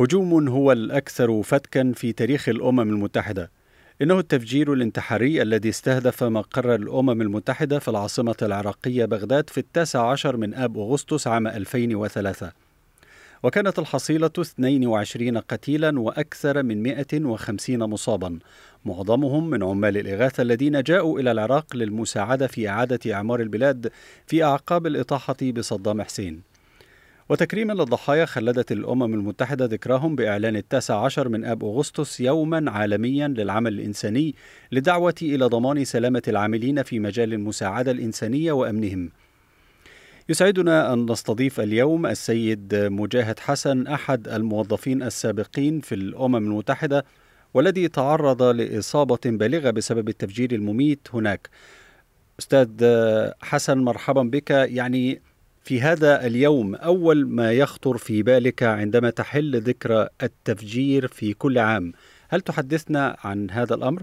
هجوم هو الأكثر فتكا في تاريخ الأمم المتحدة. إنه التفجير الانتحاري الذي استهدف مقر الأمم المتحدة في العاصمة العراقية بغداد في 19 من آب أغسطس عام 2003، وكانت الحصيلة 22 قتيلا وأكثر من 150 مصابا، معظمهم من عمال الإغاثة الذين جاءوا إلى العراق للمساعدة في إعادة إعمار البلاد في أعقاب الإطاحة بصدام حسين. وتكريما للضحايا، خلدت الأمم المتحدة ذكراهم بإعلان 19 من آب أغسطس يوما عالميا للعمل الإنساني، للدعوة إلى ضمان سلامة العاملين في مجال المساعدة الإنسانية وأمنهم. يسعدنا أن نستضيف اليوم السيد مجاهد حسن، أحد الموظفين السابقين في الأمم المتحدة والذي تعرض لإصابة بالغة بسبب التفجير المميت هناك. أستاذ حسن، مرحبا بك. يعني في هذا اليوم، أول ما يخطر في بالك عندما تحل ذكرى التفجير في كل عام، هل تحدثنا عن هذا الأمر؟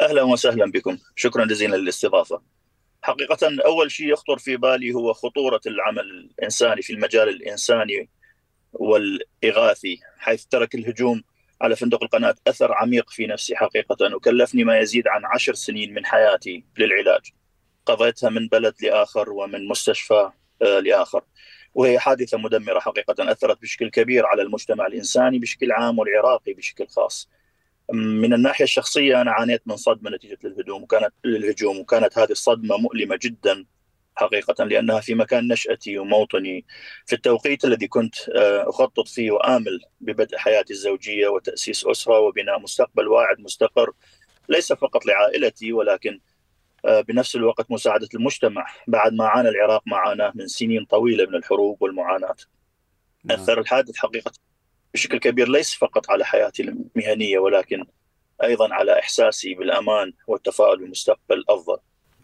أهلا وسهلا بكم، شكرا جزيلا للاستضافة. حقيقة أول شيء يخطر في بالي هو خطورة العمل الإنساني في المجال الإنساني والإغاثي، حيث ترك الهجوم على فندق القناة أثر عميق في نفسي حقيقة، وكلفني ما يزيد عن 10 سنين من حياتي للعلاج، قضيتها من بلد لآخر ومن مستشفى لآخر، وهي حادثة مدمرة حقيقة، أثرت بشكل كبير على المجتمع الإنساني بشكل عام والعراقي بشكل خاص. من الناحية الشخصية أنا عانيت من صدمة نتيجة للهجوم، وكانت هذه الصدمة مؤلمة جدا حقيقة، لأنها في مكان نشأتي وموطني، في التوقيت الذي كنت أخطط فيه وآمل ببدء حياتي الزوجية وتأسيس أسرة وبناء مستقبل واعد مستقر، ليس فقط لعائلتي ولكن بنفس الوقت مساعدة المجتمع، بعد ما عانى العراق ما عاناه من سنين طويلة من الحروب والمعاناة. أثر الحادث حقيقة بشكل كبير ليس فقط على حياتي المهنية ولكن أيضا على إحساسي بالأمان والتفاؤل بمستقبل أفضل.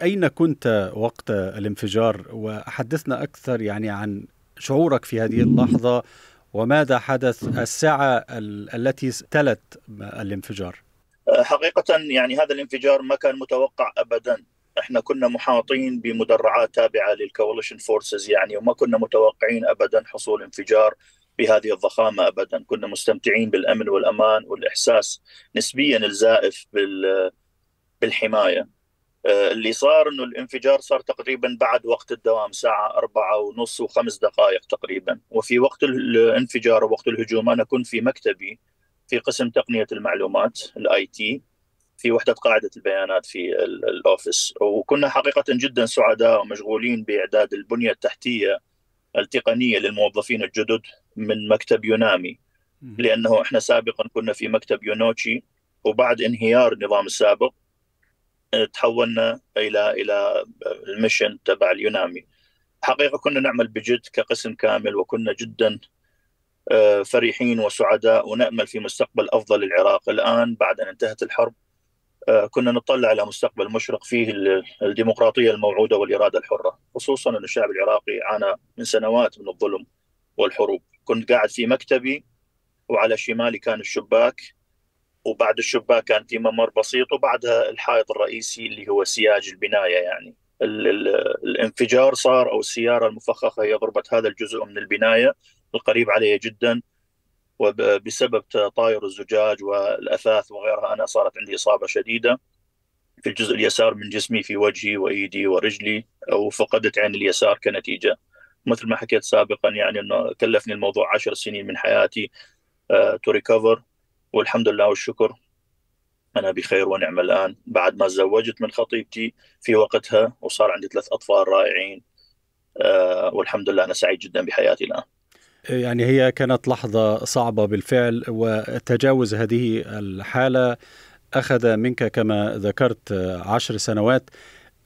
أين كنت وقت الانفجار؟ وحدثنا أكثر يعني عن شعورك في هذه اللحظة، وماذا حدث الساعة التي تلت الانفجار؟ حقيقة يعني هذا الانفجار ما كان متوقع أبدا، احنا كنا محاطين بمدرعات تابعة للكوليشن فورسز يعني، وما كنا متوقعين أبدا حصول انفجار بهذه الضخامة أبدا، كنا مستمتعين بالأمن والأمان والإحساس نسبيا الزائف بالحماية. اللي صار أنه الانفجار صار تقريبا بعد وقت الدوام، ساعة 4:30 و5 دقائق تقريبا، وفي وقت الانفجار ووقت الهجوم أنا كنت في مكتبي في قسم تقنية المعلومات IT في وحدة قاعدة البيانات في الأوفيس، وكنا حقيقة جدا سعداء ومشغولين بإعداد البنية التحتية التقنية للموظفين الجدد من مكتب يونامي، لأنه إحنا سابقا كنا في مكتب يونوشي، وبعد انهيار النظام السابق تحولنا إلى المشن تبع اليونامي. حقيقة كنا نعمل بجد كقسم كامل، وكنا جدا فرحين وسعداء ونأمل في مستقبل أفضل للعراق. الآن بعد أن انتهت الحرب كنا نطلع على مستقبل مشرق فيه الديمقراطية الموعودة والإرادة الحرة، خصوصا أن الشعب العراقي عانى من سنوات من الظلم والحروب. كنت قاعد في مكتبي وعلى شمالي كان الشباك، وبعد الشباك كان في ممر بسيط، وبعدها الحائط الرئيسي اللي هو سياج البناية. يعني الانفجار صار، أو السيارة المفخخة هي ضربت هذا الجزء من البناية القريب عليه جدا، وبسبب تطاير الزجاج والأثاث وغيرها أنا صارت عندي إصابة شديدة في الجزء اليسار من جسمي، في وجهي وإيدي ورجلي، وفقدت عيني اليسار كنتيجة. مثل ما حكيت سابقا يعني أنه كلفني الموضوع 10 سنين من حياتي تريكفر، والحمد لله والشكر أنا بخير ونعمة الآن، بعد ما تزوجت من خطيبتي في وقتها وصار عندي 3 أطفال رائعين، والحمد لله أنا سعيد جدا بحياتي الآن. يعني هي كانت لحظة صعبة بالفعل، وتجاوز هذه الحالة أخذ منك كما ذكرت 10 سنوات،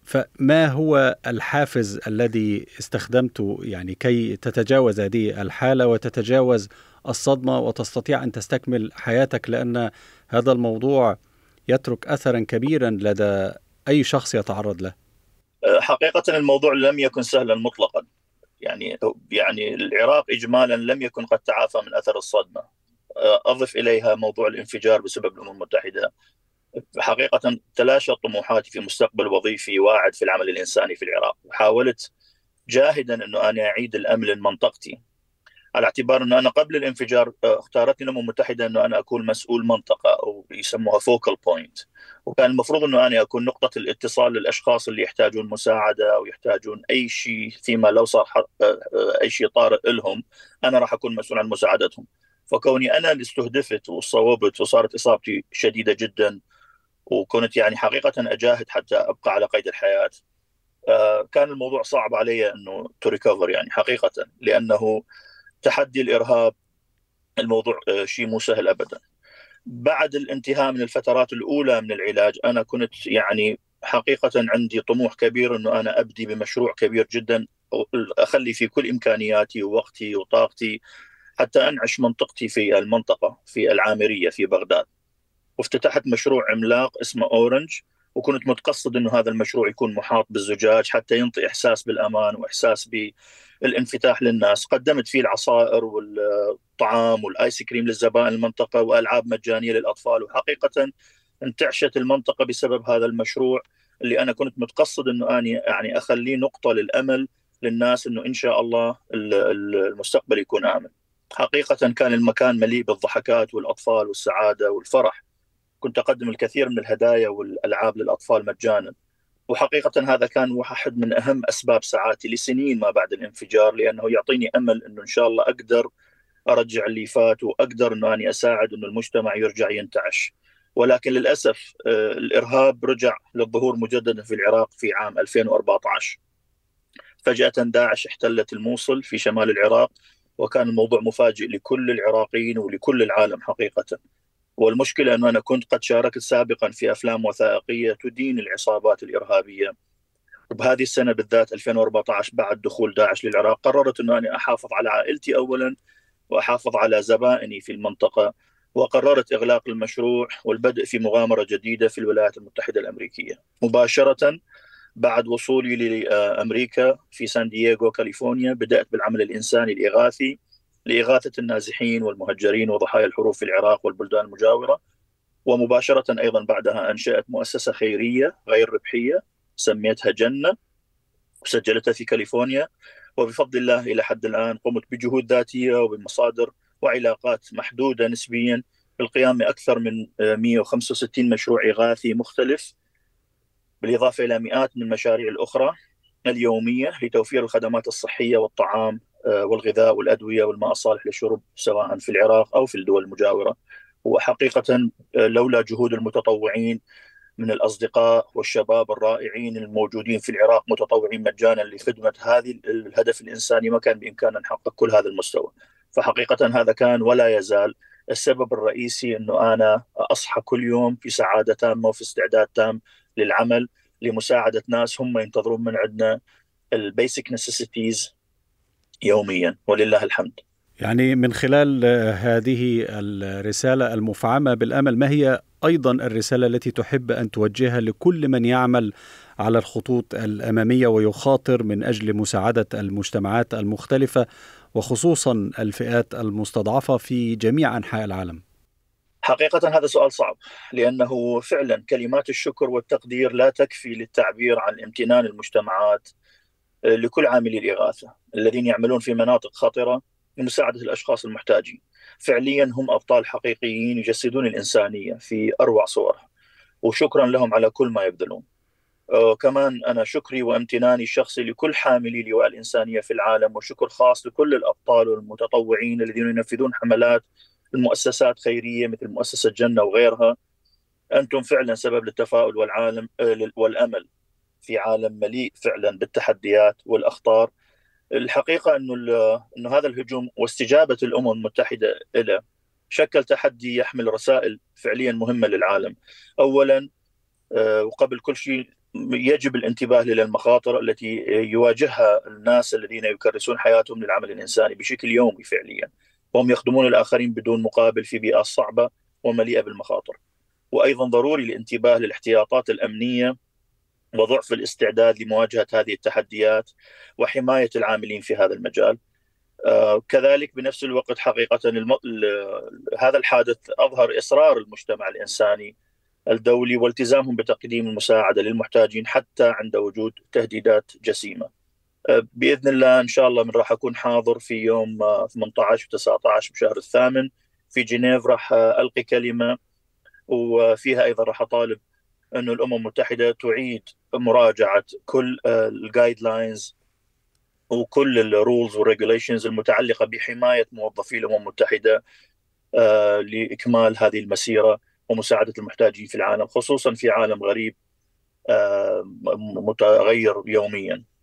فما هو الحافز الذي استخدمته يعني كي تتجاوز هذه الحالة وتتجاوز الصدمة وتستطيع أن تستكمل حياتك؟ لأن هذا الموضوع يترك أثرا كبيرا لدى أي شخص يتعرض له. حقيقة الموضوع لم يكن سهلا مطلقا، يعني العراق إجمالا لم يكن قد تعافى من أثر الصدمة، أضف إليها موضوع الانفجار بسبب الأمم المتحدة. حقيقة تلاشت طموحاتي في مستقبل وظيفي واعد في العمل الإنساني في العراق، وحاولت جاهدا أنه أنا أعيد الأمن لمنطقتي. على اعتبار أنه أنا قبل الانفجار اختارتني الأمم المتحدة أنه أنا أكون مسؤول منطقة أو يسموها فوكال بوينت، وكان المفروض أنه أنا أكون نقطة الاتصال للأشخاص اللي يحتاجون مساعدة أو يحتاجون أي شيء، فيما لو صار أي شيء طارئ لهم أنا راح أكون مسؤول عن مساعدتهم. فكوني أنا اللي استهدفت وصوبت وصارت إصابتي شديدة جدا، وكنت يعني حقيقة أجاهد حتى أبقى على قيد الحياة، كان الموضوع صعب علي أنه تريكفر يعني حقيقة، لأنه تحدي الإرهاب الموضوع شيء مو سهل أبدا. بعد الانتهاء من الفترات الأولى من العلاج أنا كنت يعني حقيقة عندي طموح كبير أنه أنا أبدي بمشروع كبير جدا أخلي فيه كل إمكانياتي ووقتي وطاقتي حتى أنعش منطقتي في المنطقة في العامرية في بغداد. وافتتحت مشروع عملاق اسمه أورنج، وكنت متقصد أنه هذا المشروع يكون محاط بالزجاج حتى ينطي إحساس بالأمان وإحساس بالانفتاح للناس. قدمت فيه العصائر والطعام والآيس كريم للزبائن المنطقة وألعاب مجانية للأطفال، وحقيقة انتعشت المنطقة بسبب هذا المشروع اللي أنا كنت متقصد أنه أنا يعني أخليه نقطة للأمل للناس أنه إن شاء الله المستقبل يكون آمن. حقيقة كان المكان مليء بالضحكات والأطفال والسعادة والفرح، كنت أقدم الكثير من الهدايا والألعاب للأطفال مجانا، وحقيقة هذا كان واحد من أهم أسباب سعادتي لسنين ما بعد الانفجار، لأنه يعطيني أمل أنه إن شاء الله أقدر أرجع اللي فات وأقدر أنه أنا أساعد أنه المجتمع يرجع ينتعش. ولكن للأسف الإرهاب رجع للظهور مجددا في العراق في عام 2014. فجأة داعش احتلت الموصل في شمال العراق، وكان الموضوع مفاجئ لكل العراقيين ولكل العالم حقيقة. والمشكلة أنه أنا كنت قد شاركت سابقا في أفلام وثائقية تدين العصابات الإرهابية، وبهذه السنة بالذات 2014 بعد دخول داعش للعراق قررت أنه أنا أحافظ على عائلتي أولا وأحافظ على زبائني في المنطقة، وقررت إغلاق المشروع والبدء في مغامرة جديدة في الولايات المتحدة الأمريكية مباشرة. بعد وصولي لأمريكا في سان دييغو كاليفورنيا بدأت بالعمل الإنساني الإغاثي لإغاثة النازحين والمهجرين وضحايا الحروب في العراق والبلدان المجاورة. ومباشرة أيضا بعدها أنشأت مؤسسة خيرية غير ربحية سميتها جنة وسجلتها في كاليفورنيا، وبفضل الله إلى حد الآن قمت بجهود ذاتية وبمصادر وعلاقات محدودة نسبيا بالقيام بأكثر من 165 مشروع إغاثي مختلف، بالإضافة إلى مئات من المشاريع الأخرى اليومية لتوفير الخدمات الصحية والطعام والغذاء والأدوية والماء الصالح للشرب سواء في العراق أو في الدول المجاورة. وحقيقة لولا جهود المتطوعين من الأصدقاء والشباب الرائعين الموجودين في العراق متطوعين مجانا لخدمة هذا الهدف الإنساني ما كان بإمكاننا نحقق كل هذا المستوى. فحقيقة هذا كان ولا يزال السبب الرئيسي أنه أنا أصحى كل يوم في سعادة تامة وفي استعداد تام للعمل لمساعدة ناس هم ينتظرون من عندنا البيسك نيسيسيتيز يوميا، ولله الحمد. يعني من خلال هذه الرسالة المفعمة بالأمل، ما هي أيضا الرسالة التي تحب أن توجهها لكل من يعمل على الخطوط الأمامية ويخاطر من أجل مساعدة المجتمعات المختلفة وخصوصا الفئات المستضعفة في جميع أنحاء العالم؟ حقيقة هذا سؤال صعب، لأنه فعلا كلمات الشكر والتقدير لا تكفي للتعبير عن امتنان المجتمعات لكل عاملي الإغاثة الذين يعملون في مناطق خطرة لمساعدة الأشخاص المحتاجين. فعليا هم أبطال حقيقيين يجسدون الإنسانية في أروع صورها، وشكرا لهم على كل ما يبذلون. كمان أنا شكري وامتناني الشخصي لكل حاملي لواء الإنسانية في العالم، وشكر خاص لكل الأبطال والمتطوعين الذين ينفذون حملات المؤسسات خيرية مثل مؤسسة جنة وغيرها. أنتم فعلا سبب للتفاؤل والأمل في عالم مليء فعلا بالتحديات والأخطار. الحقيقة أنه هذا الهجوم واستجابة الأمم المتحدة له شكل تحدي يحمل رسائل فعليا مهمة للعالم. أولا وقبل كل شيء يجب الانتباه للمخاطر التي يواجهها الناس الذين يكرسون حياتهم للعمل الإنساني بشكل يومي فعليا، وهم يخدمون الآخرين بدون مقابل في بيئة صعبة ومليئة بالمخاطر. وأيضا ضروري الانتباه للاحتياطات الأمنية وضعف الاستعداد لمواجهة هذه التحديات وحماية العاملين في هذا المجال. كذلك بنفس الوقت حقيقة هذا الحادث أظهر إصرار المجتمع الإنساني الدولي والتزامهم بتقديم المساعدة للمحتاجين حتى عند وجود تهديدات جسيمة. بإذن الله إن شاء الله من راح أكون حاضر في يوم 18 و19 بشهر الثامن في جنيف، راح ألقي كلمة وفيها أيضا راح أطالب أن الأمم المتحدة تعيد مراجعة كل الجايد لاينز وكل الرولز والريجوليشنز المتعلقة بحماية موظفي الأمم المتحدة لإكمال هذه المسيرة ومساعدة المحتاجين في العالم، خصوصا في عالم غريب متغير يوميا.